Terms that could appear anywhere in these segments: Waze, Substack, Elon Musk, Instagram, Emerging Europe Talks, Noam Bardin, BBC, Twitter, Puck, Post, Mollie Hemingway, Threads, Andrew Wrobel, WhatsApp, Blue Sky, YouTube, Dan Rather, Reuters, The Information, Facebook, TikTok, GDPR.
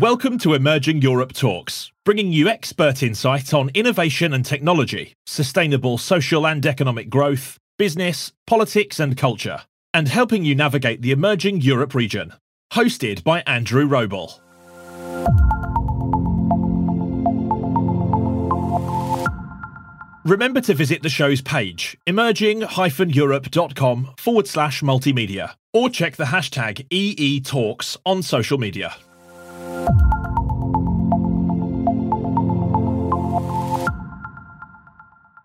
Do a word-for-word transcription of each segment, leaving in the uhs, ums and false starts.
Welcome to Emerging Europe Talks, bringing you expert insight on innovation and technology, sustainable social and economic growth, business, politics and culture, and helping you navigate the emerging Europe region. Hosted by Andrew Wrobel. Remember to visit the show's page, emerging-europe.com forward slash multimedia, or check the hashtag E E Talks on social media.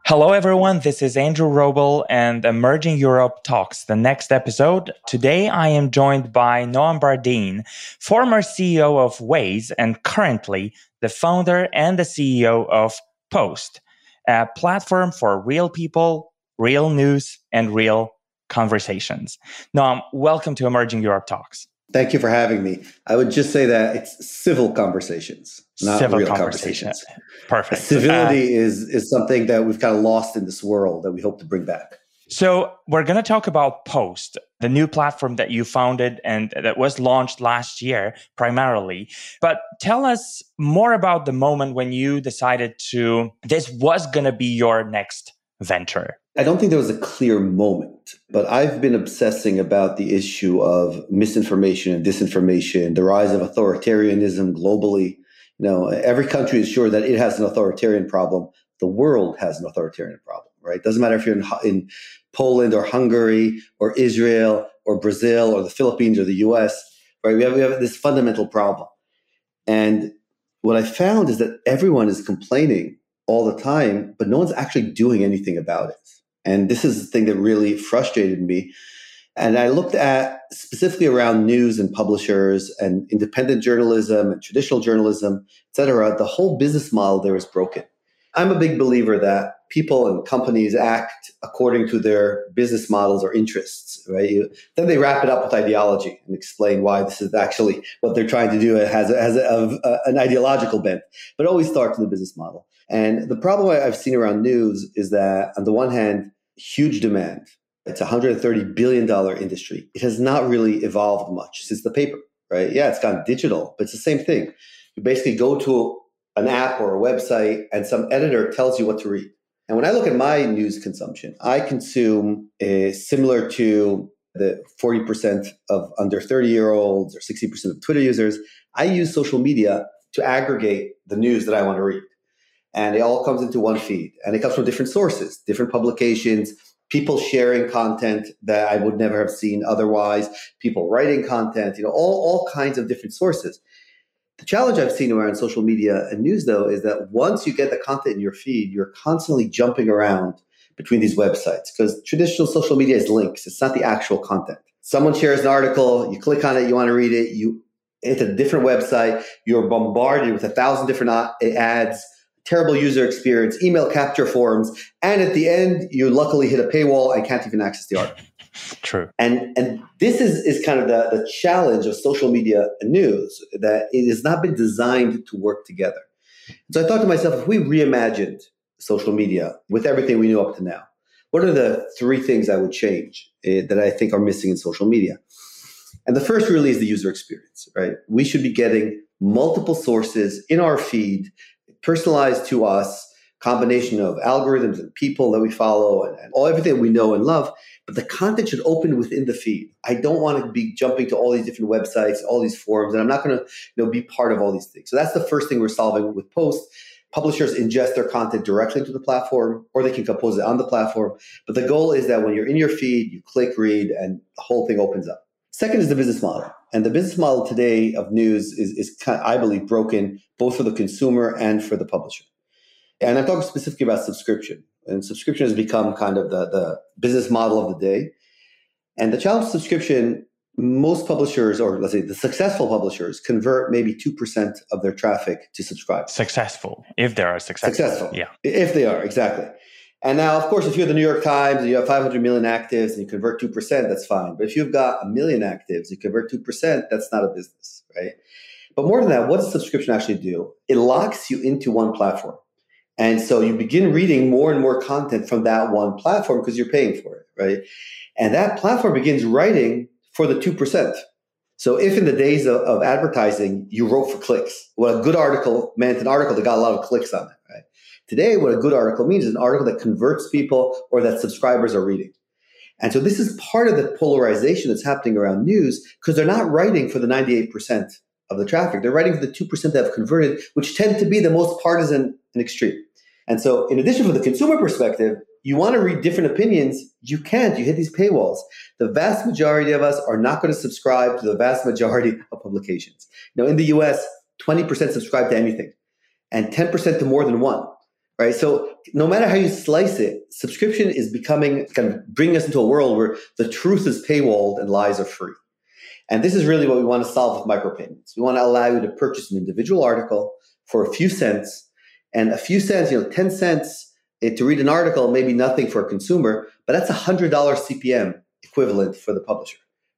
Hello everyone, this is Andrew Wrobel and Emerging Europe Talks, the next episode. Today I am joined by Noam Bardin, former C E O of Waze and currently the founder and the C E O of Post, a platform for real people, real news, and real conversations. Noam, welcome to Emerging Europe Talks. Thank you for having me. I would just say that it's civil conversations, not civil real conversations. conversations. Perfect. Civility uh, is is something that we've kind of lost in this world that we hope to bring back. So we're going to talk about Post, the new platform that you founded and that was launched last year primarily. But tell us more about the moment when you decided to, this was going to be your next venture. I don't think there was a clear moment, but I've been obsessing about the issue of misinformation and disinformation, the rise of authoritarianism globally. You know, every country is sure that it has an authoritarian problem. The world has an authoritarian problem, right? It doesn't matter if you're in, in Poland or Hungary or Israel or Brazil or the Philippines or the U S, right? We have, we have this fundamental problem. And what I found is that everyone is complaining all the time, but no one's actually doing anything about it. And this is the thing that really frustrated me. And I looked at specifically around news and publishers and independent journalism and traditional journalism, et cetera. The whole business model there is broken. I'm a big believer that people and companies act according to their business models or interests, right? You, then they wrap it up with ideology and explain why this is actually what they're trying to do. It has, it has a, a, a, an ideological bent, but always starts in the business model. And the problem I've seen around news is that, on the one hand, huge demand. It's a one hundred thirty billion dollars industry. It has not really evolved much since the paper, right? Yeah, it's gone digital, but it's the same thing. You basically go to an app or a website and some editor tells you what to read. And when I look at my news consumption, I consume uh, similar to the forty percent of under thirty-year-olds or sixty percent of Twitter users. I use social media to aggregate the news that I want to read. And it all comes into one feed. And it comes from different sources, different publications, people sharing content that I would never have seen otherwise, people writing content, you know, all, all kinds of different sources. The challenge I've seen around social media and news, though, is that once you get the content in your feed, you're constantly jumping around between these websites because traditional social media is links. It's not the actual content. Someone shares an article, you click on it, you want to read it, you enter a different website, you're bombarded with a thousand different ads, terrible user experience, email capture forms, and at the end, you luckily hit a paywall and can't even access the article. True. And and this is, is kind of the, the challenge of social media news, that it has not been designed to work together. So I thought to myself, if we reimagined social media with everything we knew up to now, what are the three things I would change uh, that I think are missing in social media? And the first really is the user experience, right? We should be getting multiple sources in our feed personalized to us, combination of algorithms and people that we follow and, and all everything we know and love. But the content should open within the feed. I don't want to be jumping to all these different websites, all these forums, and I'm not going to you know, be part of all these things. So that's the first thing we're solving with Post. Publishers ingest their content directly to the platform, or they can compose it on the platform. But the goal is that when you're in your feed, you click, read, and the whole thing opens up. Second is the business model. And the business model today of news is, is kind of, I believe, broken both for the consumer and for the publisher. And I'm talking specifically about subscription. And subscription has become kind of the, the business model of the day. And the challenge of subscription, most publishers, or let's say the successful publishers, convert maybe two percent of their traffic to subscribers. Successful, if they are successful. Successful, yeah. If they are, exactly. And now, of course, if you're the New York Times and you have five hundred million actives and you convert two percent, that's fine. But if you've got a million actives, you convert two percent, that's not a business, right? But more than that, what does subscription actually do? It locks you into one platform. And so you begin reading more and more content from that one platform because you're paying for it, right? And that platform begins writing for the two percent. So if in the days of, of advertising, you wrote for clicks, what a good article meant, an article that got a lot of clicks on it, right? Today, what a good article means is an article that converts people or that subscribers are reading. And so this is part of the polarization that's happening around news, because they're not writing for the ninety-eight percent of the traffic. They're writing for the two percent that have converted, which tend to be the most partisan and extreme. And so in addition, from the consumer perspective, you want to read different opinions. You can't. You hit these paywalls. The vast majority of us are not going to subscribe to the vast majority of publications. Now, in the U S, twenty percent subscribe to anything and ten percent to more than one. Right. So no matter how you slice it, subscription is becoming kind of bringing us into a world where the truth is paywalled and lies are free. And this is really what we want to solve with micropayments. We want to allow you to purchase an individual article for a few cents, and a few cents, you know, ten cents to read an article, maybe nothing for a consumer, but that's a one hundred dollars C P M equivalent for the publisher.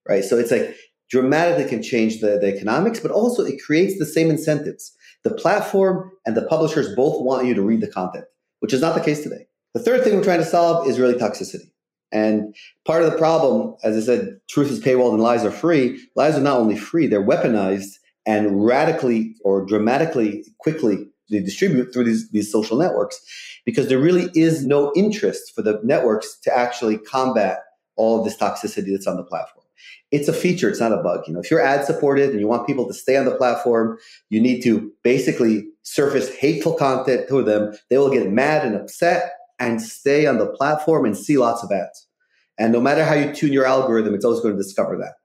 Right. So it's like dramatically can change the, the economics, but also it creates the same incentives. The platform and the publishers both want you to read the content, which is not the case today. The third thing we're trying to solve is really toxicity. And part of the problem, as I said, truth is paywalled and lies are free. Lies are not only free, they're weaponized and radically or dramatically quickly they distribute through these, these social networks, because there really is no interest for the networks to actually combat all of this toxicity that's on the platform. It's a feature. It's not a bug. You know, if you're ad supported and you want people to stay on the platform, you need to basically surface hateful content to them. They will get mad and upset and stay on the platform and see lots of ads. And no matter how you tune your algorithm, it's always going to discover that.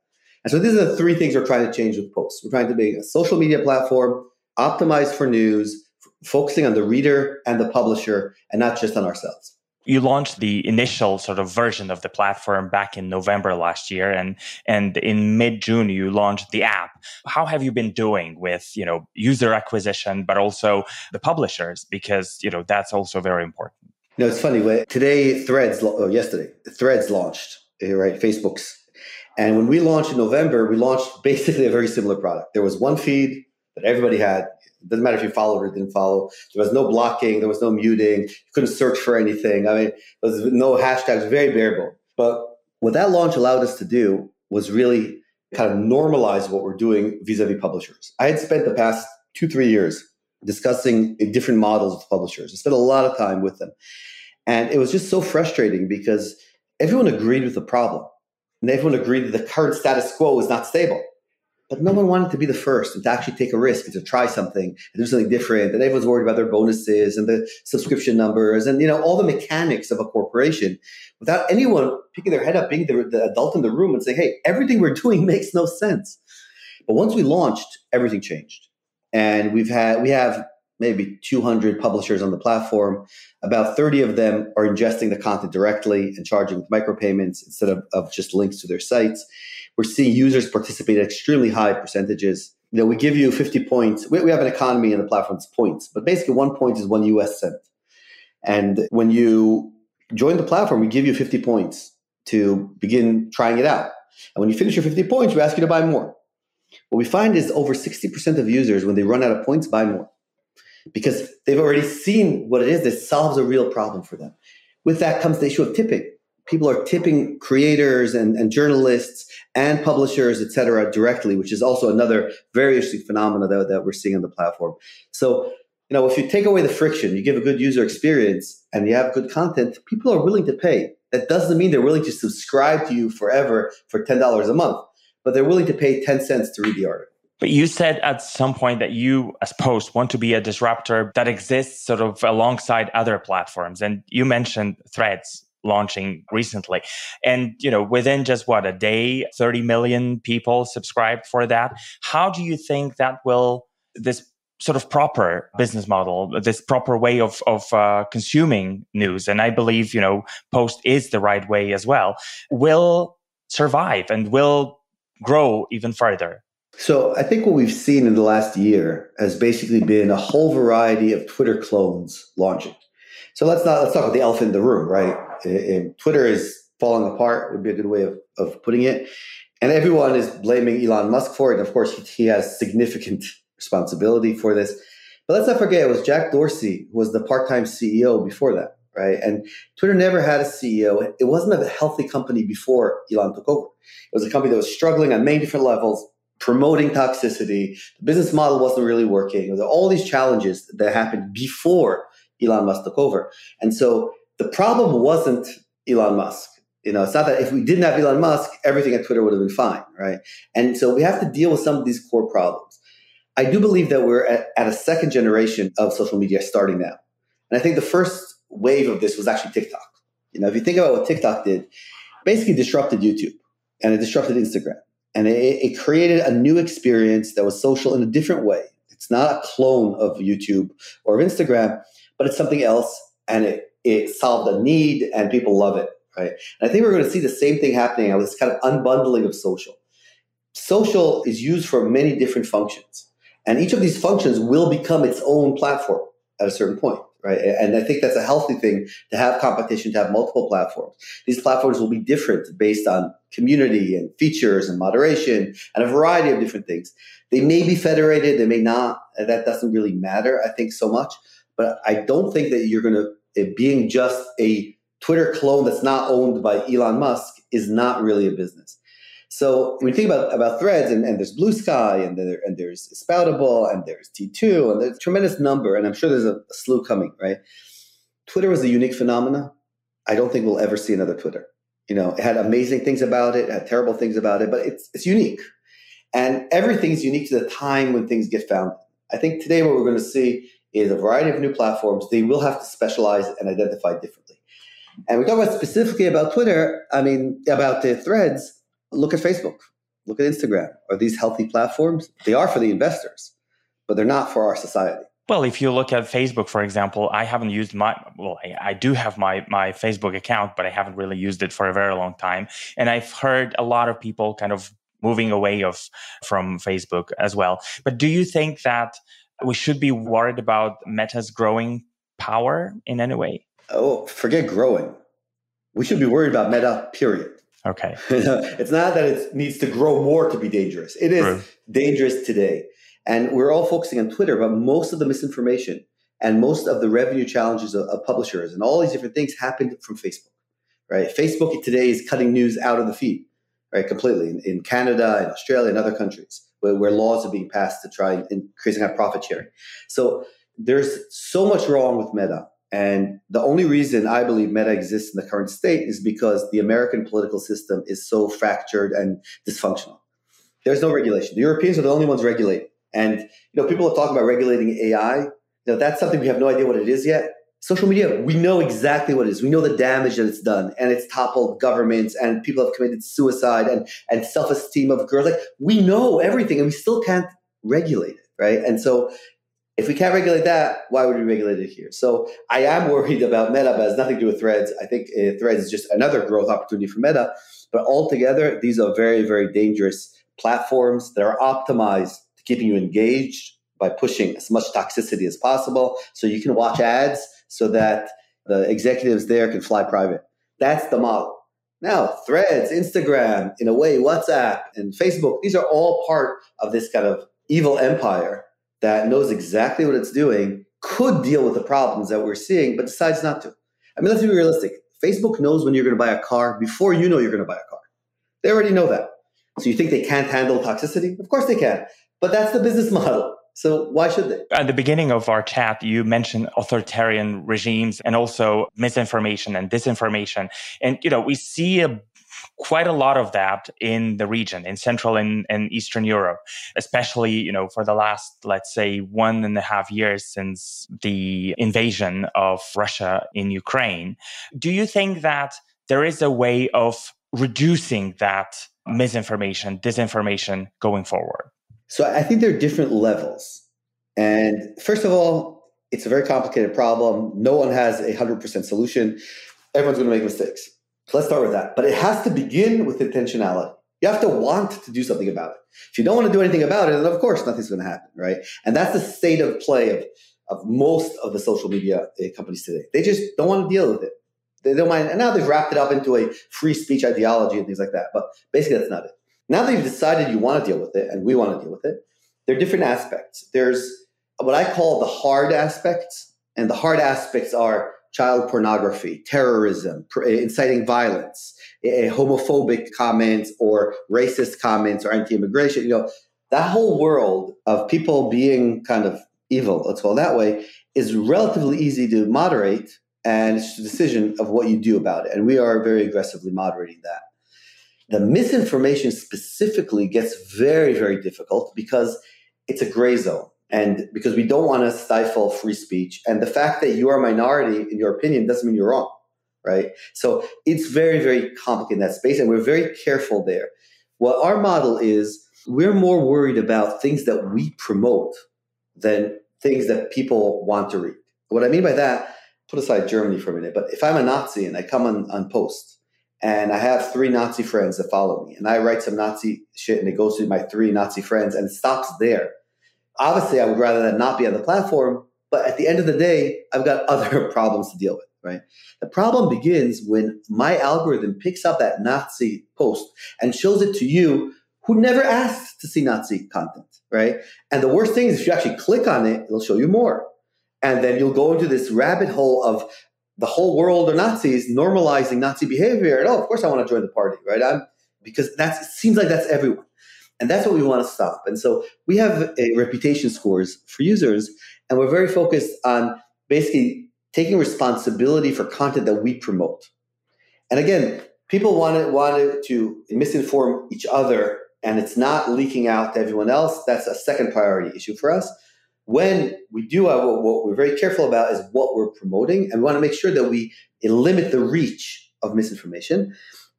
And so these are the three things we're trying to change with Post. We're trying to make a social media platform optimized for news, f- focusing on the reader and the publisher and not just on ourselves. You launched the initial sort of version of the platform back in November last year, and and in mid-June you launched the app. How have you been doing with, you know, user acquisition, but also the publishers, because you know that's also very important. No, it's funny. Today, Threads, or yesterday, Threads launched, right? Facebook's, and when we launched in November, we launched basically a very similar product. There was one feed that everybody had. It doesn't matter if you followed or didn't follow. There was no blocking. There was no muting. You couldn't search for anything. I mean, there was no hashtags, very bearable. But what that launch allowed us to do was really kind of normalize what we're doing vis-a-vis publishers. I had spent the past two, three years discussing different models with publishers. I spent a lot of time with them. And it was just so frustrating because everyone agreed with the problem. And everyone agreed that the current status quo is not stable. But no one wanted to be the first and to actually take a risk and to try something and do something different. And everyone's worried about their bonuses and the subscription numbers and, you know, all the mechanics of a corporation without anyone picking their head up, being the, the adult in the room and saying, hey, everything we're doing makes no sense. But once we launched, everything changed. And we've had, we have maybe two hundred publishers on the platform. About thirty of them are ingesting the content directly and charging with micropayments instead of, of just links to their sites. We're seeing users participate at extremely high percentages. You know, we give you fifty points. We, we have an economy in the platform's points, but basically one point is one U S cent. And when you join the platform, we give you fifty points to begin trying it out. And when you finish your fifty points, we ask you to buy more. What we find is over sixty percent of users, when they run out of points, buy more because they've already seen what it is that solves a real problem for them. With that comes the issue of tipping. People are tipping creators and, and journalists and publishers, et cetera, directly, which is also another very interesting phenomenon that, that we're seeing on the platform. So, you know, if you take away the friction, you give a good user experience and you have good content, people are willing to pay. That doesn't mean they're willing to subscribe to you forever for ten dollars a month, but they're willing to pay ten cents to read the article. But you said at some point that you, as Post, want to be a disruptor that exists sort of alongside other platforms. And you mentioned Threads launching recently. And, you know, within just what, a day, thirty million people subscribed for that. How do you think that will, this sort of proper business model, this proper way of, of uh, consuming news, and I believe, you know, Post is the right way as well, will survive and will grow even further? So I think what we've seen in the last year has basically been a whole variety of Twitter clones launching. So let's not let's talk about the elephant in the room, right? And Twitter is falling apart, would be a good way of, of putting it. And everyone is blaming Elon Musk for it. And of course, he, he has significant responsibility for this. But let's not forget, it was Jack Dorsey who was the part-time C E O before that, right? And Twitter never had a C E O. It wasn't a healthy company before Elon took over. It was a company that was struggling on many different levels. promoting toxicity, the business model wasn't really working. There were all these challenges that happened before Elon Musk took over. And so the problem wasn't Elon Musk. You know, it's not that if we didn't have Elon Musk, everything at Twitter would have been fine, right? And so we have to deal with some of these core problems. I do believe that we're at, at a second generation of social media starting now. And I think the first wave of this was actually TikTok. You know, if you think about what TikTok did, basically disrupted YouTube and it disrupted Instagram. And it, it created a new experience that was social in a different way. It's not a clone of YouTube or of Instagram, but it's something else. And it, it solved a need and people love it. Right. And I think we're going to see the same thing happening on this kind of unbundling of social. Social is used for many different functions. And each of these functions will become its own platform at a certain point. Right. And I think that's a healthy thing to have competition, to have multiple platforms. These platforms will be different based on community and features and moderation and a variety of different things. They may be federated. They may not. That doesn't really matter, I think, so much. But I don't think that you're going to, it being just a Twitter clone that's not owned by Elon Musk is not really a business. So when you think about, about Threads, and, and there's Blue Sky, and, there, and there's Spoutable, and there's T two, and there's a tremendous number, and I'm sure there's a, a slew coming, right? Twitter was a unique phenomenon. I don't think we'll ever see another Twitter. You know, it had amazing things about it, it had terrible things about it, but it's, it's unique. And everything's unique to the time when things get founded. I think today what we're going to see is a variety of new platforms. They will have to specialize and identify differently. And we talk about specifically about Twitter, I mean, about the Threads, look at Facebook, look at Instagram. Are these healthy platforms? They are for the investors, but they're not for our society. Well, if you look at Facebook, for example, I haven't used my, well, I, I do have my, my Facebook account, but I haven't really used it for a very long time. And I've heard a lot of people kind of moving away of, from Facebook as well. But do you think that we should be worried about Meta's growing power in any way? Oh, forget growing. We should be worried about Meta, period. Okay. It's not that it needs to grow more to be dangerous. It is mm. dangerous today. And we're all focusing on Twitter, but most of the misinformation and most of the revenue challenges of, of publishers and all these different things happened from Facebook, right? Facebook today is cutting news out of the feed, right? Completely in, in Canada and Australia and other countries where, where laws are being passed to try and increase profit sharing. So there's so much wrong with Meta. And the only reason I believe Meta exists in the current state is because the American political system is so fractured and dysfunctional. There's no regulation. The Europeans are the only ones regulating. And you know, people are talking about regulating A I. You know, that's something we have no idea what it is yet. Social media, we know exactly what it is. We know the damage that it's done. And it's toppled governments and people have committed suicide and, and self-esteem of girls. Like, we know everything and we still can't regulate it, right? And so if we can't regulate that, why would we regulate it here? So I am worried about Meta, but it has nothing to do with Threads. I think uh, Threads is just another growth opportunity for Meta. But altogether, these are very, very dangerous platforms that are optimized to keeping you engaged by pushing as much toxicity as possible. So you can watch ads so that the executives there can fly private. That's the model. Now, Threads, Instagram, in a way, WhatsApp, and Facebook, these are all part of this kind of evil empire that knows exactly what it's doing, could deal with the problems that we're seeing, but decides not to. I mean, let's be realistic. Facebook knows when you're going to buy a car before you know you're going to buy a car. They already know that. So you think they can't handle toxicity? Of course they can. But that's the business model. So why should they? At the beginning of our chat, you mentioned authoritarian regimes and also misinformation and disinformation. And, you know, we see a quite a lot of that in the region, in Central and, and Eastern Europe, especially, you know, for the last, let's say, one and a half years since the invasion of Russia in Ukraine. Do you think that there is a way of reducing that misinformation, disinformation going forward? So I think there are different levels. And first of all, it's a very complicated problem. No one has a one hundred percent solution. Everyone's going to make mistakes. Let's start with that. But it has to begin with intentionality. You have to want to do something about it. If you don't want to do anything about it, then of course, nothing's going to happen, right? And that's the state of play of, of most of the social media companies today. They just don't want to deal with it. They don't mind. And now they've wrapped it up into a free speech ideology and things like that. But basically, that's not it. Now that you've decided you want to deal with it and we want to deal with it, there are different aspects. There's what I call the hard aspects. And the hard aspects are child pornography, terrorism, inciting violence, homophobic comments or racist comments or anti-immigration. You know, that whole world of people being kind of evil, let's call it that way, is relatively easy to moderate, and it's the decision of what you do about it. And we are very aggressively moderating that. The misinformation specifically gets very, very difficult because it's a gray zone, and because we don't want to stifle free speech. And the fact that you are a minority in your opinion doesn't mean you're wrong, right? So it's very, very complicated in that space, and we're very careful there. What our model is, we're more worried about things that we promote than things that people want to read. What I mean by that, put aside Germany for a minute, but if I'm a Nazi and I come on, on Post, and I have three Nazi friends that follow me, and I write some Nazi shit and it goes to my three Nazi friends and stops there. Obviously, I would rather that not be on the platform, but at the end of the day, I've got other problems to deal with, right? The problem begins when my algorithm picks up that Nazi post and shows it to you who never asked to see Nazi content, right? And the worst thing is if you actually click on it, it'll show you more. And then you'll go into this rabbit hole of the whole world are Nazis, normalizing Nazi behavior. And, oh, of course I want to join the party, right? I'm, because that's, it seems like that's everyone. And that's what we want to stop. And so we have a reputation scores for users, and we're very focused on basically taking responsibility for content that we promote. And again, people wanted, wanted to misinform each other, and it's not leaking out to everyone else. That's a second priority issue for us. When we do, what we're very careful about is what we're promoting, and we want to make sure that we limit the reach of misinformation.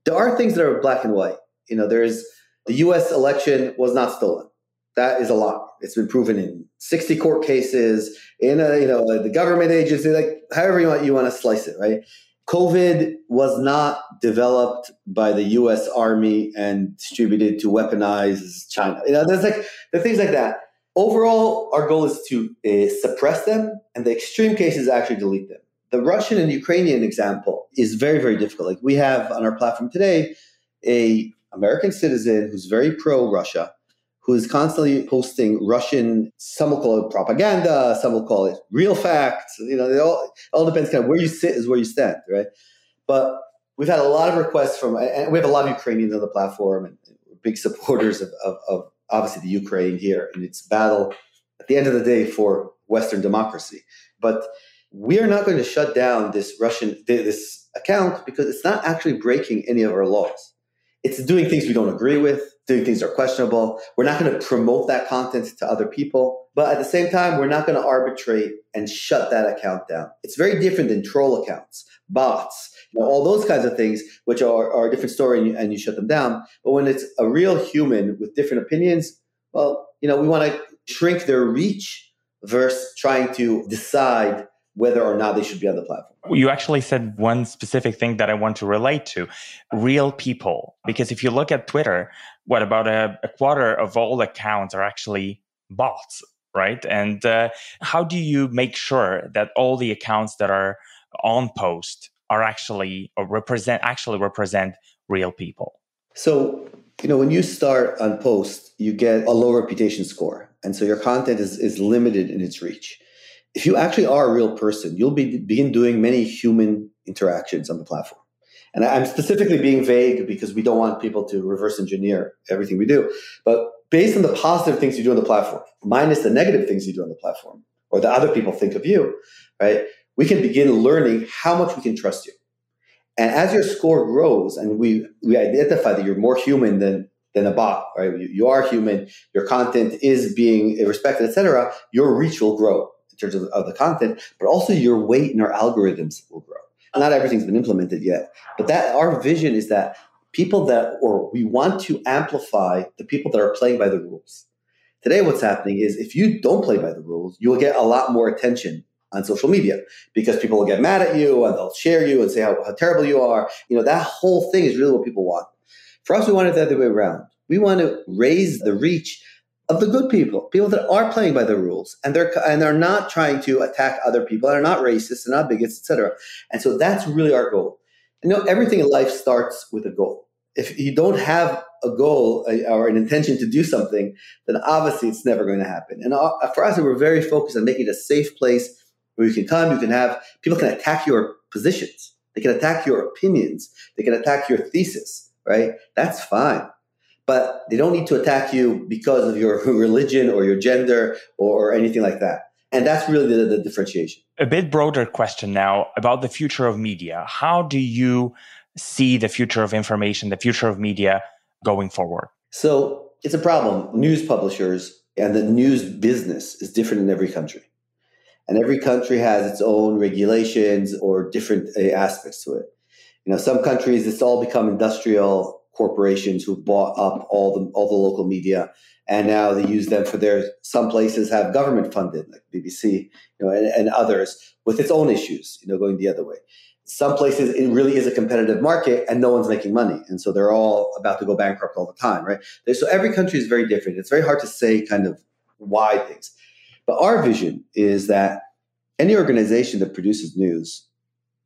There are things that are black and white. You know, there's the U S election was not stolen. That is a lie. It's been proven in sixty court cases, in a, you know, the government agency, like however you want you want to slice it, right? COVID was not developed by the U S Army and distributed to weaponize China. You know, there's like the things like that. Overall, our goal is to uh, suppress them, and the extreme cases actually delete them. The Russian and Ukrainian example is very, very difficult. Like we have on our platform today, a American citizen who's very pro-Russia, who is constantly posting Russian, some will call it propaganda, some will call it real facts. You know, it all, it all depends kind of where you sit is where you stand, right? But we've had a lot of requests from, and we have a lot of Ukrainians on the platform and big supporters of, of, of obviously the Ukraine here in its battle at the end of the day for Western democracy. But we are not going to shut down this Russian, this account because it's not actually breaking any of our laws. It's doing things we don't agree with, doing things that are questionable. We're not going to promote that content to other people. But at the same time, we're not going to arbitrate and shut that account down. It's very different than troll accounts, bots, you know, all those kinds of things, which are, are a different story and you, and you shut them down. But when it's a real human with different opinions, well, you know, we want to shrink their reach versus trying to decide whether or not they should be on the platform. You actually said one specific thing that I want to relate to, real people. Because if you look at Twitter, what about a, a quarter of all accounts are actually bots, right? And uh, how do you make sure that all the accounts that are on Post are actually or represent actually represent real people? So, you know, when you start on Post, you get a low reputation score. And so your content is, is limited in its reach. If you actually are a real person, you'll be, begin doing many human interactions on the platform. And I'm specifically being vague because we don't want people to reverse engineer everything we do. But based on the positive things you do on the platform, minus the negative things you do on the platform, or the other people think of you, right? We can begin learning how much we can trust you. And as your score grows, and we, we identify that you're more human than than a bot, right? You, you are human, your content is being respected, et cetera, your reach will grow in terms of, of the content, but also your weight in our algorithms will grow. Not everything's been implemented yet, but that our vision is that people that, or we want to amplify the people that are playing by the rules. Today, what's happening is if you don't play by the rules, you'll get a lot more attention on social media because people will get mad at you and they'll share you and say how, how terrible you are. You know, that whole thing is really what people want. For us, we want it the other way around. We want to raise the reach of the good people, people that are playing by the rules and they're and they're not trying to attack other people, they're not racist, they're not bigots, et cetera. And so that's really our goal. You know, everything in life starts with a goal. If you don't have a goal or an intention to do something, then obviously it's never going to happen. And for us, we're very focused on making it a safe place where you can come, you can have, people can attack your positions, they can attack your opinions, they can attack your thesis, right? That's fine. but they don't need to attack you because of your religion or your gender or anything like that. And that's really the, the differentiation. A bit broader question now about the future of media. How do you see the future of information, the future of media going forward? So it's a problem. News publishers and the news business is different in every country. And every country has its own regulations or different uh, aspects to it. You know, some countries, it's all become industrial corporations who bought up all the all the local media, and now they use them for their. Some places have government funded, like B B C, you know, and, and others with its own issues, you know, going the other way. Some places it really is a competitive market, and no one's making money, and so they're all about to go bankrupt all the time, right? So every country is very different. It's very hard to say kind of why things. But our vision is that any organization that produces news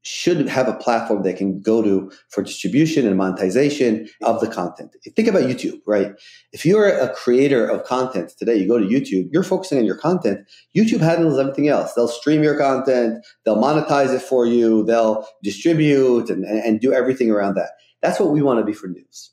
should have a platform they can go to for distribution and monetization of the content. Think about YouTube, right? If you're a creator of content today, you go to YouTube, you're focusing on your content. YouTube handles everything else. They'll stream your content. They'll monetize it for you. They'll distribute and, and do everything around that. That's what we want to be for news.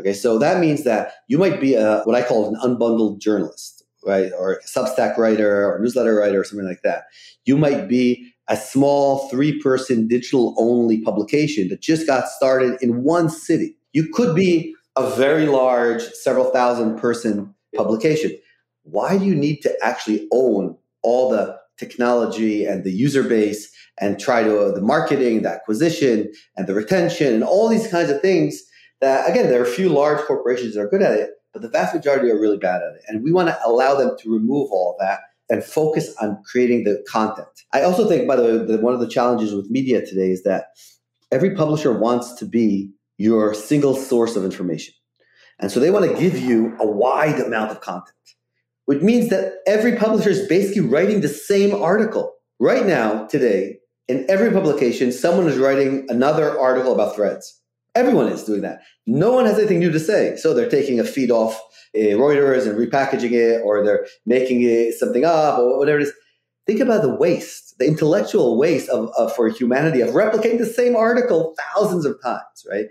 Okay, so that means that you might be a, what I call an unbundled journalist, right? Or a Substack writer or newsletter writer or something like that. You might be a small three-person digital-only publication that just got started in one city. You could be a very large, several thousand-person publication. Why do you need to actually own all the technology and the user base and try to uh, the marketing, the acquisition, and the retention, and all these kinds of things that, again, there are a few large corporations that are good at it, but the vast majority are really bad at it. And we want to allow them to remove all that and focus on creating the content. I also think, by the way, that one of the challenges with media today is that every publisher wants to be your single source of information. And so they want to give you a wide amount of content, which means that every publisher is basically writing the same article. Right now, today, in every publication, someone is writing another article about Threads. Everyone is doing that. No one has anything new to say. So they're taking a feed off uh, Reuters and repackaging it, or they're making it something up or whatever it is. Think about the waste, the intellectual waste of, of for humanity of replicating the same article thousands of times, right?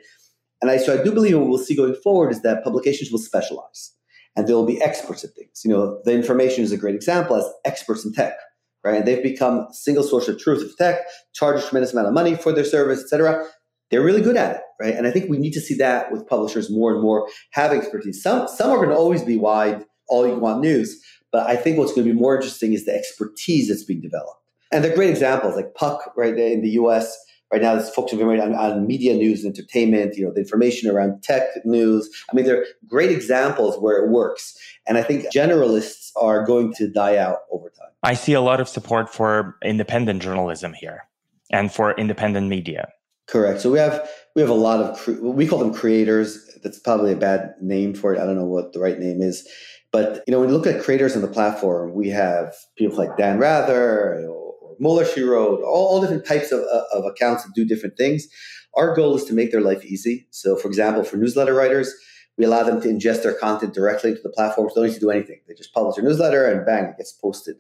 And I, so I do believe what we'll see going forward is that publications will specialize and there will be experts at things. You know, The Information is a great example as experts in tech, right? And they've become single source of truth of tech, charge a tremendous amount of money for their service, et cetera. They're really good at it, right? And I think we need to see that with publishers more and more have expertise. Some some are going to always be wide, all you want news, but I think what's going to be more interesting is the expertise that's being developed. And they're great examples, like Puck, right, in the U S right now, is focusing on, on media news and entertainment, you know, The Information around tech news. I mean, they're great examples where it works. And I think generalists are going to die out over time. I see a lot of support for independent journalism here and for independent media. Correct. So we have we have a lot of cre- we call them creators. That's probably a bad name for it. I don't know what the right name is, but you know, when you look at creators on the platform, we have people like Dan Rather, you know, or Mollie Hemingway, all, all different types of, of accounts that do different things. Our goal is to make their life easy. So, for example, for newsletter writers, we allow them to ingest their content directly into the platform. So they don't need to do anything. They just publish their newsletter, and bang, it gets posted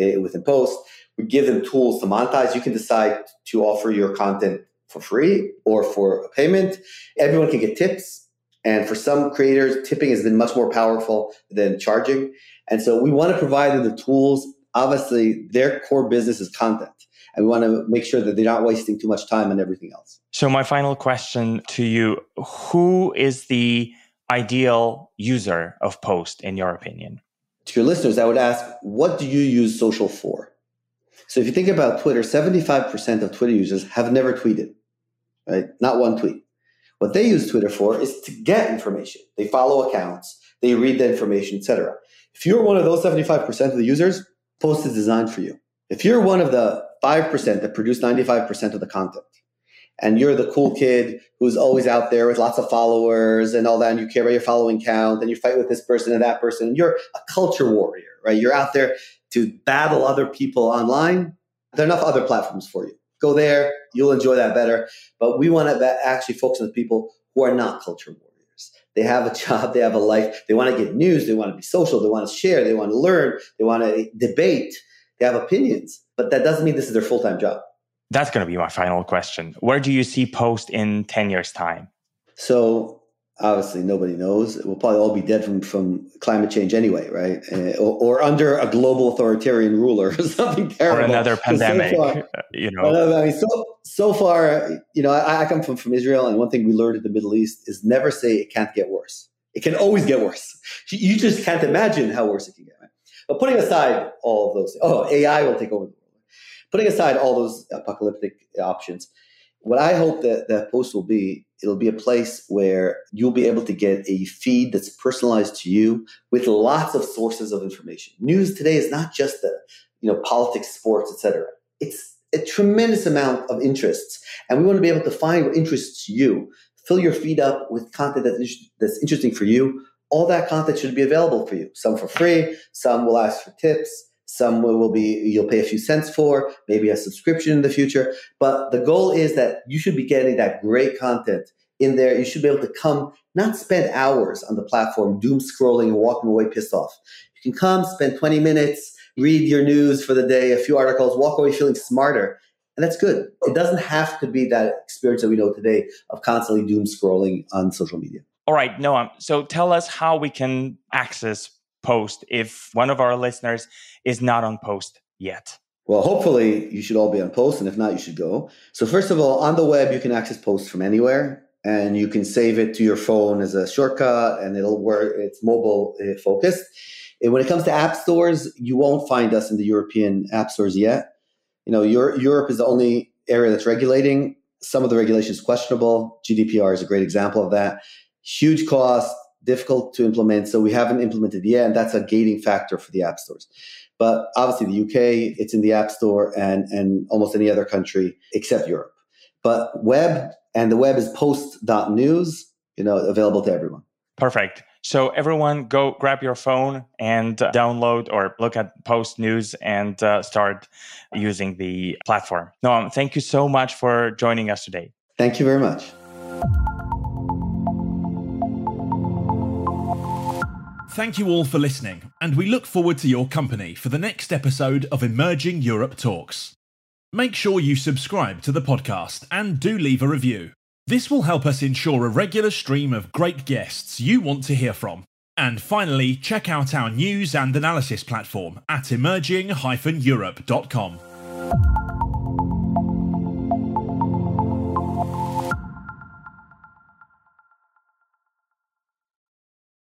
uh, within Post. We give them tools to monetize. You can decide to offer your content for free or for a payment. Everyone can get tips. And for some creators, tipping has been much more powerful than charging. And so we want to provide them the tools. Obviously, their core business is content. And we want to make sure that they're not wasting too much time on everything else. So my final question to you, who is the ideal user of Post, in your opinion? To your listeners, I would ask, what do you use social for? So if you think about Twitter, seventy-five percent of Twitter users have never tweeted, right? Not one tweet. What they use Twitter for is to get information. They follow accounts, they read the information, et cetera. If you're one of those seventy-five percent of the users, Post is designed for you. If you're one of the five percent that produce ninety-five percent of the content, and you're the cool kid who's always out there with lots of followers and all that, and you care about your following count, and you fight with this person and that person, and you're a culture warrior, right? You're out there to battle other people online. There are enough other platforms for you. Go there, you'll enjoy that better. But we want to actually focus on the people who are not culture warriors. They have a job, they have a life, they want to get news, they want to be social, they want to share, they want to learn, they want to debate, they have opinions. But that doesn't mean this is their full-time job. That's going to be my final question. Where do you see Post in ten years' time? So obviously nobody knows. We'll probably all be dead from, from climate change anyway, right? Uh, or, or under a global authoritarian ruler or something terrible. Or another pandemic, so far, you know. I mean, so, so far, you know, I, I come from, from Israel, and one thing we learned in the Middle East is never say it can't get worse. It can always get worse. You just can't imagine how worse it can get. Right? But putting aside all of those, oh, A I will take over. Putting aside all those apocalyptic options, what I hope that, that Post will be, it'll be a place where you'll be able to get a feed that's personalized to you with lots of sources of information. News today is not just the, you know, politics, sports, et cetera. It's a tremendous amount of interests. And we want to be able to find what interests you, fill your feed up with content that's, that's interesting for you. All that content should be available for you, some for free, some will ask for tips. Some will be, you'll pay a few cents for, maybe a subscription in the future. But the goal is that you should be getting that great content in there. You should be able to come, not spend hours on the platform, doom scrolling and walking away pissed off. You can come, spend twenty minutes, read your news for the day, a few articles, walk away feeling smarter. And that's good. It doesn't have to be that experience that we know today of constantly doom scrolling on social media. All right, Noam. So tell us how we can access Post if one of our listeners is not on Post yet. Well, hopefully you should all be on Post, and if not, you should go. So first of all, on the web, you can access Post from anywhere, and you can save it to your phone as a shortcut, and it'll work. It's mobile focused. And when it comes to app stores, you won't find us in the European app stores yet. You know, Euro- Europe is the only area that's regulating. Some of the regulation is questionable. G D P R is a great example of that. Huge cost. Difficult to implement, so we haven't implemented yet, and that's a gating factor for the app stores. But obviously the U K, it's in the app store and, and almost any other country except Europe. But web, and the web is post dot news, you know, available to everyone. Perfect. So everyone go grab your phone and download or look at Post News and uh, start using the platform. Noam, thank you so much for joining us today. Thank you very much. Thank you all for listening, and we look forward to your company for the next episode of Emerging Europe Talks. Make sure you subscribe to the podcast and do leave a review. This will help us ensure a regular stream of great guests you want to hear from. And finally, check out our news and analysis platform at emerging dash europe dot com.